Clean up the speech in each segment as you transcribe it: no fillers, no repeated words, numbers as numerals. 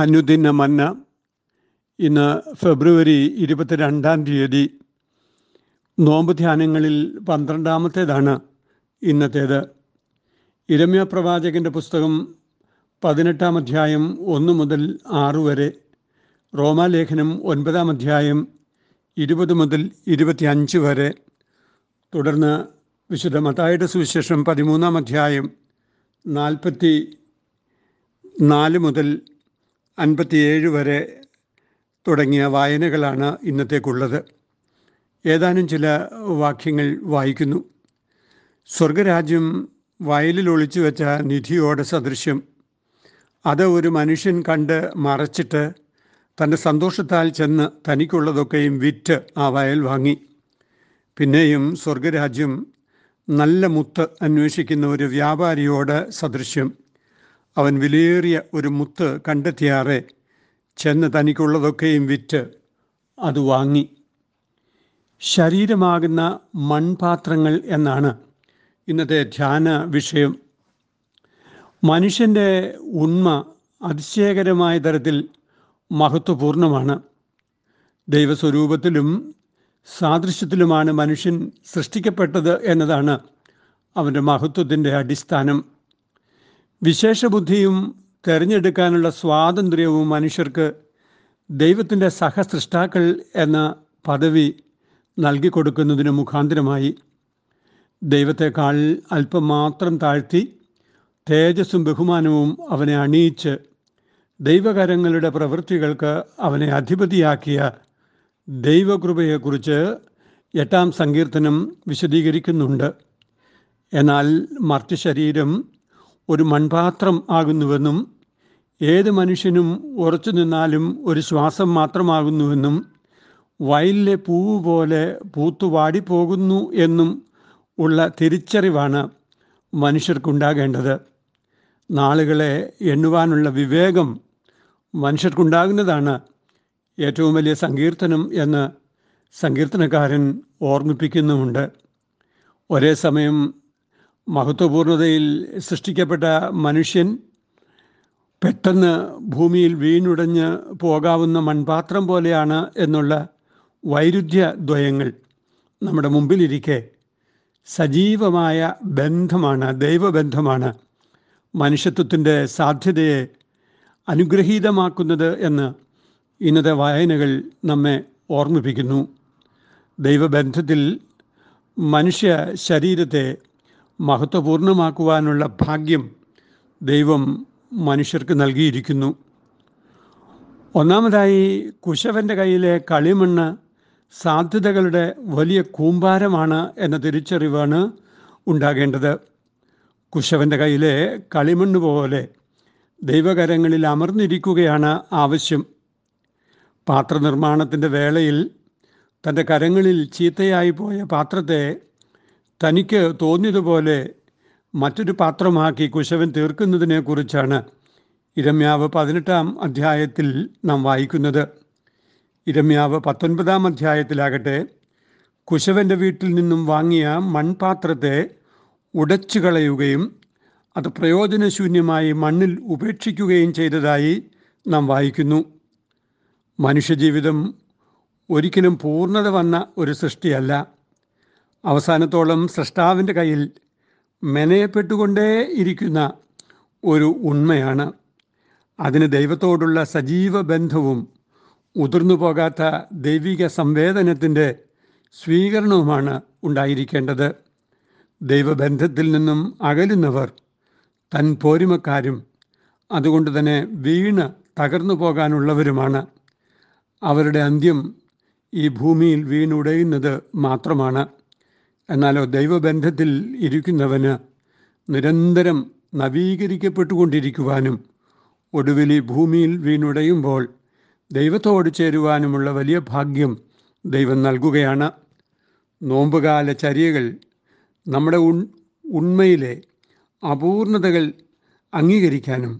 അനുദിനമന്ന. ഇന്ന് ഫെബ്രുവരി 22 നോമ്പ് ധ്യാനങ്ങളിൽ 12ാമത്തേതാണ് ഇന്നത്തേത്. ഇരമ്യ പ്രവാചകൻ്റെ പുസ്തകം 18 അധ്യായം 1 മുതൽ 6 വരെ, റോമാലേഖനം 9 അധ്യായം 20 മുതൽ 25 വരെ, തുടർന്ന് വിശുദ്ധ മത്തായിയുടെ സുവിശേഷം 13ാം അധ്യായം 44 മുതൽ 57 വരെ തുടങ്ങിയ വായനകളാണ് ഇന്നത്തേക്കുള്ളത്. ഏതാനും ചില വാക്യങ്ങൾ വായിക്കുന്നു. സ്വർഗരാജ്യം വയലിൽ ഒളിച്ചു വെച്ച നിധിയോടെ സദൃശ്യം. അത് ഒരു മനുഷ്യൻ കണ്ട് മറച്ചിട്ട് തൻ്റെ സന്തോഷത്താൽ ചെന്ന് തനിക്കുള്ളതൊക്കെയും വിറ്റ് ആ വയൽ വാങ്ങി. പിന്നെയും സ്വർഗരാജ്യം നല്ല മുത്ത് അന്വേഷിക്കുന്ന ഒരു വ്യാപാരിയോട് സദൃശ്യം. അവൻ വിലയേറിയ ഒരു മുത്ത് കണ്ടെത്തിയാറെ ചെന്ന് തനിക്കുള്ളതൊക്കെയും വിറ്റ് അത് വാങ്ങി. ശരീരമാകുന്ന മൺപാത്രങ്ങൾ എന്നാണ് ഇന്നത്തെ ധ്യാന വിഷയം. മനുഷ്യൻ്റെ ഉണ്മ അതിശയകരമായ തരത്തിൽ മഹത്വപൂർണമാണ്. ദൈവസ്വരൂപത്തിലും സാദൃശ്യത്തിലുമാണ് മനുഷ്യൻ സൃഷ്ടിക്കപ്പെട്ടത് എന്നതാണ് അവൻ്റെ മഹത്വത്തിൻ്റെ അടിസ്ഥാനം. വിശേഷബുദ്ധിയും തിരഞ്ഞെടുക്കാനുള്ള സ്വാതന്ത്ര്യവും മനുഷ്യർക്ക് ദൈവത്തിൻ്റെ സഹസൃഷ്ടാക്കൾ എന്ന പദവി നൽകിക്കൊടുക്കുന്നതിന് മുഖാന്തരമായി ദൈവത്തെക്കാൾ അല്പം മാത്രം താഴ്ത്തി തേജസ്സും ബഹുമാനവും അവനെ അണിയിച്ച് ദൈവകരങ്ങളുടെ പ്രവൃത്തികൾക്ക് അവനെ അധിപതിയാക്കിയ ദൈവകൃപയെക്കുറിച്ച് 8ാം സങ്കീർത്തനം വിശദീകരിക്കുന്നുണ്ട്. എന്നാൽ മർത്യശരീരം ഒരു മൺപാത്രം ആകുന്നുവെന്നും ഏത് മനുഷ്യനും ഉറച്ചു നിന്നാലും ഒരു ശ്വാസം മാത്രമാകുന്നുവെന്നും വയലിലെ പൂവ് പോലെ പൂത്തുവാടിപ്പോകുന്നു എന്നും ഉള്ള തിരിച്ചറിവാണ് മനുഷ്യർക്കുണ്ടാകേണ്ടത്. നാളുകളെ എണ്ണുവാനുള്ള വിവേകം മനുഷ്യർക്കുണ്ടാകുന്നതാണ് ഏറ്റവും വലിയ സങ്കീർത്തനം എന്ന് സങ്കീർത്തനക്കാരൻ ഓർമ്മിപ്പിക്കുന്നുമുണ്ട്. ഒരേ സമയം മഹത്വപൂർണതയിൽ സൃഷ്ടിക്കപ്പെട്ട മനുഷ്യൻ പെട്ടെന്ന് ഭൂമിയിൽ വീണുടഞ്ഞ് പോകാവുന്ന മൺപാത്രം പോലെയാണ് എന്നുള്ള വൈരുദ്ധ്യ ദ്വയങ്ങൾ നമ്മുടെ മുമ്പിലിരിക്കെ സജീവമായ ബന്ധമാണ്, ദൈവബന്ധമാണ് മനുഷ്യത്വത്തിൻ്റെ സാധ്യതയെ അനുഗ്രഹീതമാക്കുന്നത് എന്ന് ഇന്നത്തെ വായനകൾ നമ്മെ ഓർമ്മിപ്പിക്കുന്നു. ദൈവബന്ധത്തിൽ മനുഷ്യ ശരീരത്തെ മഹത്വപൂർണമാക്കുവാനുള്ള ഭാഗ്യം ദൈവം മനുഷ്യർക്ക് നൽകിയിരിക്കുന്നു. ഒന്നാമതായി, കുശവൻ്റെ കയ്യിലെ കളിമണ്ണ് സാധ്യതകളുടെ വലിയ കൂമ്പാരമാണ് എന്ന തിരിച്ചറിവാണ് ഉണ്ടാകേണ്ടത്. കുശവൻ്റെ കയ്യിലെ കളിമണ്ണ് പോലെ ദൈവകരങ്ങളിൽ അമർന്നിരിക്കുകയാണ് ആവശ്യം. പാത്രനിർമ്മാണത്തിൻ്റെ വേളയിൽ തൻ്റെ കരങ്ങളിൽ ചീത്തയായി പോയ പാത്രത്തെ തനിക്ക് തോന്നിയതുപോലെ മറ്റൊരു പാത്രമാക്കി കുശവൻ തീർക്കുന്നതിനെക്കുറിച്ചാണ് ഇരമ്യാവ് 18ാം അധ്യായത്തിൽ നാം വായിക്കുന്നത്. ഇരമ്യാവ് 19ാം അധ്യായത്തിലാകട്ടെ, കുശവൻ്റെ വീട്ടിൽ നിന്നും വാങ്ങിയ മൺപാത്രത്തെ ഉടച്ചു കളയുകയും അത് പ്രയോജനശൂന്യമായി മണ്ണിൽ ഉപേക്ഷിക്കുകയും ചെയ്തതായി നാം വായിക്കുന്നു. മനുഷ്യജീവിതം ഒരിക്കലും പൂർണ്ണത വന്ന ഒരു സൃഷ്ടിയല്ല. അവസാനത്തോളം സ്രഷ്ടാവിൻ്റെ കയ്യിൽ മെനയപ്പെട്ടുകൊണ്ടേ ഇരിക്കുന്ന ഒരു ഉണ്മയാണ്. അതിന് ദൈവത്തോടുള്ള സജീവ ബന്ധവും ഉതിർന്നു പോകാത്ത ദൈവിക സംവേദനത്തിൻ്റെ സ്വീകരണവുമാണ് ഉണ്ടായിരിക്കേണ്ടത്. ദൈവബന്ധത്തിൽ നിന്നും അകലുന്നവർ തൻ പോരിമക്കാരും അതുകൊണ്ട് തന്നെ വീണ് തകർന്നു പോകാനുള്ളവരുമാണ്. അവരുടെ അന്ത്യം ഈ ഭൂമിയിൽ വീണുടയുന്നത് മാത്രമാണ്. എന്നാലോ ദൈവബന്ധത്തിൽ ഇരിക്കുന്നവന് നിരന്തരം നവീകരിക്കപ്പെട്ടുകൊണ്ടിരിക്കുവാനും ഒടുവിൽ ഈ ഭൂമിയിൽ വീണുടയുമ്പോൾ ദൈവത്തോട് ചേരുവാനുമുള്ള വലിയ ഭാഗ്യം ദൈവം നൽകുകയാണ്. നോമ്പുകാല ചര്യകൾ നമ്മുടെ ഉണ്മയിലെ അപൂർണതകൾ അംഗീകരിക്കാനും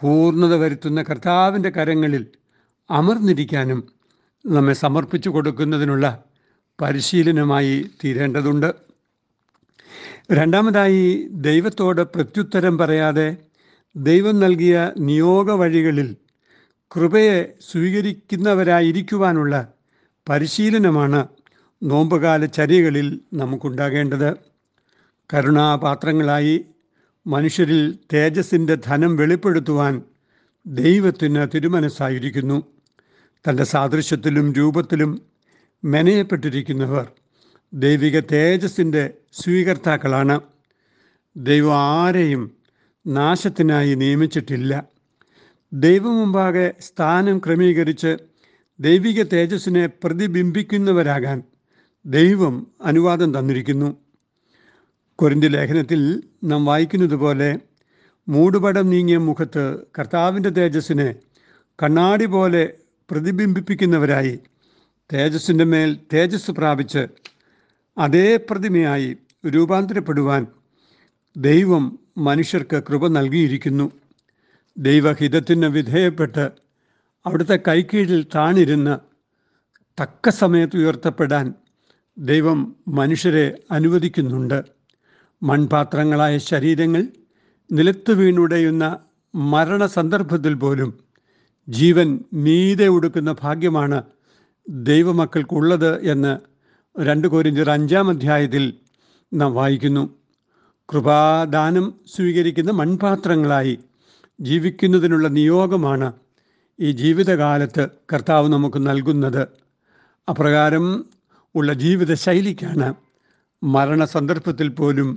പൂർണ്ണത വരുത്തുന്ന കർത്താവിൻ്റെ കരങ്ങളിൽ അമർന്നിരിക്കാനും നമ്മെ സമർപ്പിച്ചു കൊടുക്കുന്നതിനുള്ള പരിശീലനമായി തീരേണ്ടതുണ്ട്. രണ്ടാമതായി, ദൈവത്തോട് പ്രത്യുത്തരം പറയാതെ ദൈവം നൽകിയ നിയോഗ വഴികളിൽ കൃപയെ സ്വീകരിക്കുന്നവരായിരിക്കുവാനുള്ള പരിശീലനമാണ് നോമ്പുകാല ചര്യകളിൽ നമുക്കുണ്ടാകേണ്ടത്. കരുണാപാത്രങ്ങളായി മനുഷ്യരിൽ തേജസ്സിൻ്റെ ധനം വെളിപ്പെടുത്തുവാൻ ദൈവത്തിന് തിരുമനസ്സായിരിക്കുന്നു. തൻ്റെ സാദൃശ്യത്തിലും രൂപത്തിലും മെനയപ്പെട്ടിരിക്കുന്നവർ ദൈവിക തേജസ്സിൻ്റെ സ്വീകർത്താക്കളാണ്. ദൈവം ആരെയും നാശത്തിനായി നിയമിച്ചിട്ടില്ല. ദൈവം മുമ്പാകെ സ്ഥാനം ക്രമീകരിച്ച് ദൈവിക തേജസ്സിനെ പ്രതിബിംബിക്കുന്നവരാകാൻ ദൈവം അനുവാദം തന്നിരിക്കുന്നു. കൊരിന്ത്യ ലേഖനത്തിൽ നാം വായിക്കുന്നത് പോലെ, മൂടുപടം നീങ്ങിയ മുഖത്ത് കർത്താവിൻ്റെ തേജസ്സിനെ കണ്ണാടി പോലെ പ്രതിബിംബിപ്പിക്കുന്നവരായി തേജസ്സിൻ്റെ മേൽ തേജസ് പ്രാപിച്ച് അതേ പ്രതിമയായി രൂപാന്തരപ്പെടുവാൻ ദൈവം മനുഷ്യർക്ക് കൃപ നൽകിയിരിക്കുന്നു. ദൈവഹിതത്തിന് വിധേയപ്പെട്ട് അവിടുത്തെ കൈക്കീഴിൽ താണിരുന്ന് തക്ക സമയത്ത് ഉയർത്തപ്പെടാൻ ദൈവം മനുഷ്യരെ അനുവദിക്കുന്നുണ്ട്. മൺപാത്രങ്ങളായ ശരീരങ്ങൾ നിലത്ത് വീണുടയുന്ന മരണസന്ദർഭത്തിൽ പോലും ജീവൻ മീതെ ഉടുക്കുന്ന ഭാഗ്യമാണ് ദൈവമക്കൾക്കുള്ളത് എന്ന് 2 കൊരിന്ത്യർ 5-ാം അധ്യായത്തിൽ നാം വായിക്കുന്നു. കൃപാദാനം സ്വീകരിക്കുന്ന മൺപാത്രങ്ങളായി ജീവിക്കുന്നതിനുള്ള നിയോഗമാണ് ഈ ജീവിതകാലത്ത് കർത്താവ് നമുക്ക് നൽകുന്നത്. അപ്രകാരം ഉള്ള ജീവിതശൈലിക്കാണ് മരണസന്ദർഭത്തിൽ പോലും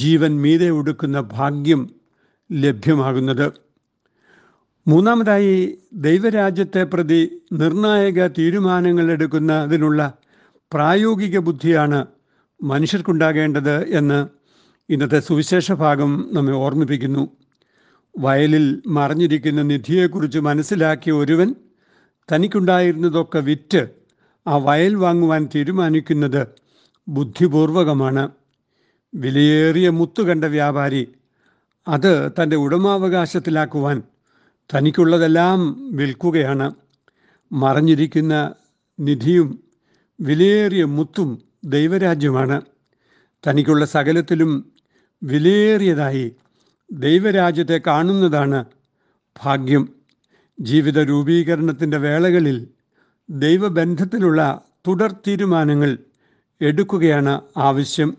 ജീവൻ മീതെ ഉടുക്കുന്ന ഭാഗ്യം ലഭ്യമാകുന്നത്. മൂന്നാമതായി, ദൈവരാജ്യത്തെ പ്രതി നിർണായക തീരുമാനങ്ങൾ എടുക്കുന്നതിനുള്ള പ്രായോഗിക ബുദ്ധിയാണ് മനുഷ്യർക്കുണ്ടാകേണ്ടത് എന്ന് ഇന്നത്തെ സുവിശേഷ ഭാഗം നമ്മെ ഓർമ്മിപ്പിക്കുന്നു. വയലിൽ മറിഞ്ഞിരിക്കുന്ന നിധിയെക്കുറിച്ച് മനസ്സിലാക്കിയ ഒരുവൻ തനിക്കുണ്ടായിരുന്നതൊക്കെ വിറ്റ് ആ വയൽ വാങ്ങുവാൻ തീരുമാനിക്കുന്നത് ബുദ്ധിപൂർവകമാണ്. വിലയേറിയ മുത്തു കണ്ട വ്യാപാരി അത് തൻ്റെ ഉടമാവകാശത്തിലാക്കുവാൻ തനിക്കുള്ളതെല്ലാം വിൽക്കുകയാണ്. മറിഞ്ഞിരിക്കുന്ന നിധിയും വിലയേറിയ മുത്തും ദൈവരാജ്യമാണ്. തനിക്കുള്ള സകലത്തിലും വിലയേറിയതായി ദൈവരാജ്യത്തെ കാണുന്നതാണ് ഭാഗ്യം. ജീവിത രൂപീകരണത്തിൻ്റെ വേളകളിൽ ദൈവബന്ധത്തിലുള്ള തുടർ തീരുമാനങ്ങൾ എടുക്കുകയാണ് ആവശ്യം.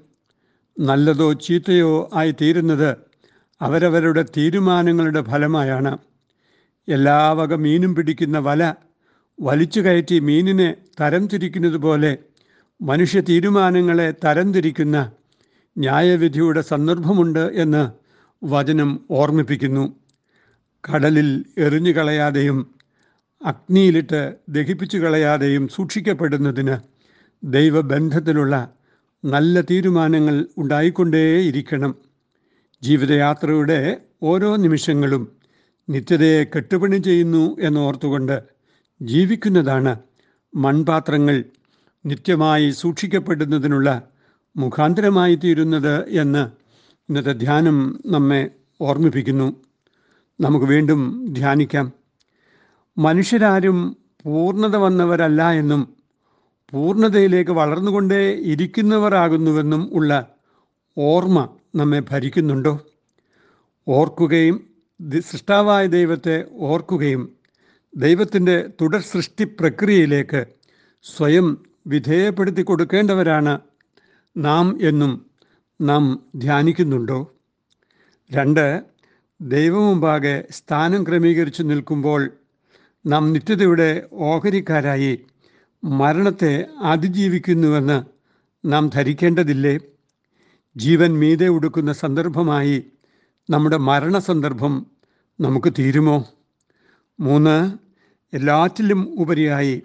നല്ലതോ ചീത്തയോ ആയി തീരുന്നത് അവരവരുടെ തീരുമാനങ്ങളുടെ ഫലമായാണ്. എല്ലാ വക മീനും പിടിക്കുന്ന വല വലിച്ചു കയറ്റി മീനിനെ തരം തിരിക്കുന്നത് പോലെ മനുഷ്യ തീരുമാനങ്ങളെ തരം തിരിക്കുന്ന ന്യായവിധിയുടെ സന്ദർഭമുണ്ട് എന്ന് വചനം ഓർമ്മിപ്പിക്കുന്നു. കടലിൽ എറിഞ്ഞു കളയാതെയും അഗ്നിയിലിട്ട് ദഹിപ്പിച്ചു കളയാതെയും സൂക്ഷിക്കപ്പെടുന്നതിന് ദൈവബന്ധത്തിലുള്ള നല്ല തീരുമാനങ്ങൾ ഉണ്ടായിക്കൊണ്ടേയിരിക്കണം. ജീവിതയാത്രയുടെ ഓരോ നിമിഷങ്ങളും നിത്യതയെ കെട്ടുപണി ചെയ്യുന്നു എന്നോർത്തുകൊണ്ട് ജീവിക്കുന്നതാണ് മൺപാത്രങ്ങൾ നിത്യമായി സൂക്ഷിക്കപ്പെടുന്നതിനുള്ള മുഖാന്തരമായി തീരുന്നത് എന്ന് ഇന്നത്തെ ധ്യാനം നമ്മെ ഓർമ്മിപ്പിക്കുന്നു. നമുക്ക് വീണ്ടും ധ്യാനിക്കാം. മനുഷ്യരാരും പൂർണ്ണത വന്നവരല്ല എന്നും പൂർണ്ണതയിലേക്ക് വളർന്നുകൊണ്ടേ ഇരിക്കുന്നവരാകുന്നുവെന്നും ഉള്ള ഓർമ്മ നമ്മെ ഭരിക്കുന്നുണ്ടോ? ഓർക്കുകയും സൃഷ്ടാവായ ദൈവത്തെ ഓർക്കുകയും ദൈവത്തിൻ്റെ തുടർ സൃഷ്ടി പ്രക്രിയയിലേക്ക് സ്വയം വിധേയപ്പെടുത്തി കൊടുക്കേണ്ടവരാണ് നാം എന്നും നാം ധ്യാനിക്കുന്നുണ്ടോ? 2, ദൈവമുമ്പാകെ സ്ഥാനം ക്രമീകരിച്ച് നിൽക്കുമ്പോൾ നാം നിത്യതയുടെ ഓഹരിക്കാരായി മരണത്തെ അതിജീവിക്കുന്നുവെന്ന് നാം ധരിക്കേണ്ടതില്ലേ? ജീവൻ മീതെ ഉടുക്കുന്ന സന്ദർഭമായി നമ്മുടെ മരണസന്ദർഭം നമുക്ക് തീരുമോ? 3, എല്ലാറ്റിലും ഉപരിയായി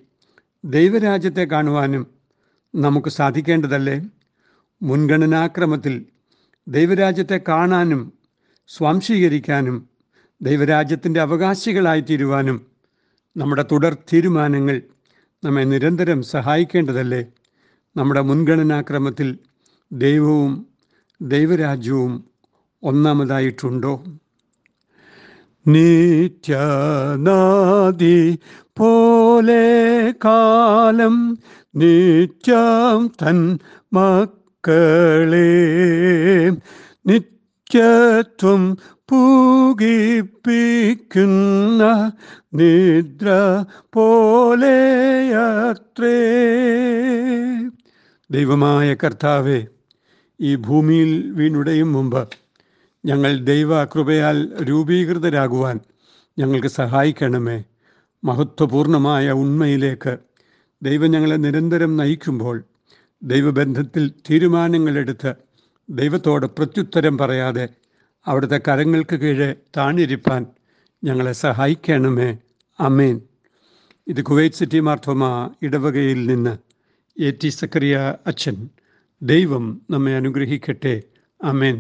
ദൈവരാജ്യത്തെ കാണുവാനും നമുക്ക് സാധിക്കേണ്ടതല്ലേ? മുൻഗണനാക്രമത്തിൽ ദൈവരാജ്യത്തെ കാണാനും സ്വാംശീകരിക്കാനും ദൈവരാജ്യത്തിൻ്റെ അവകാശികളായിത്തീരുവാനും നമ്മുടെ തുടർ തീരുമാനങ്ങൾ നമ്മെ നിരന്തരം സഹായിക്കേണ്ടതല്ലേ? നമ്മുടെ മുൻഗണനാക്രമത്തിൽ ദൈവവും ദൈവരാജ്യവും ഒന്നാമതായിട്ടുണ്ടോ? നിത്യനാദി പോലെ കാലം നിത്യം തൻ മക്കളെ നിത്യത്വം പൂഗിപ്പിക്കുന്ന നിദ്ര പോലെയത്രേ. ദൈവമായ കർത്താവേ, ഈ ഭൂമിയിൽ വീണുടയും മുമ്പ് ഞങ്ങൾ ദൈവകൃപയാൽ രൂപീകൃതരാകുവാൻ ഞങ്ങൾക്ക് സഹായിക്കണമേ. മഹത്വപൂർണമായ ഉണ്മയിലേക്ക് ദൈവം ഞങ്ങളെ നിരന്തരം നയിക്കുമ്പോൾ ദൈവബന്ധത്തിൽ തീരുമാനങ്ങളെടുത്ത് ദൈവത്തോട് പ്രത്യുത്തരം പറയാതെ അവിടുത്തെ കരങ്ങൾക്ക് കീഴെ താണിരിപ്പാൻ ഞങ്ങളെ സഹായിക്കണമേ. ആമേൻ. ഇത് കുവൈറ്റ് സിറ്റി മാർത്തോമ ഇടവകയിൽ നിന്ന് എ ടി സക്കറിയ അച്ഛൻ. ദൈവം നമ്മെ അനുഗ്രഹിക്കട്ടെ. ആമേൻ.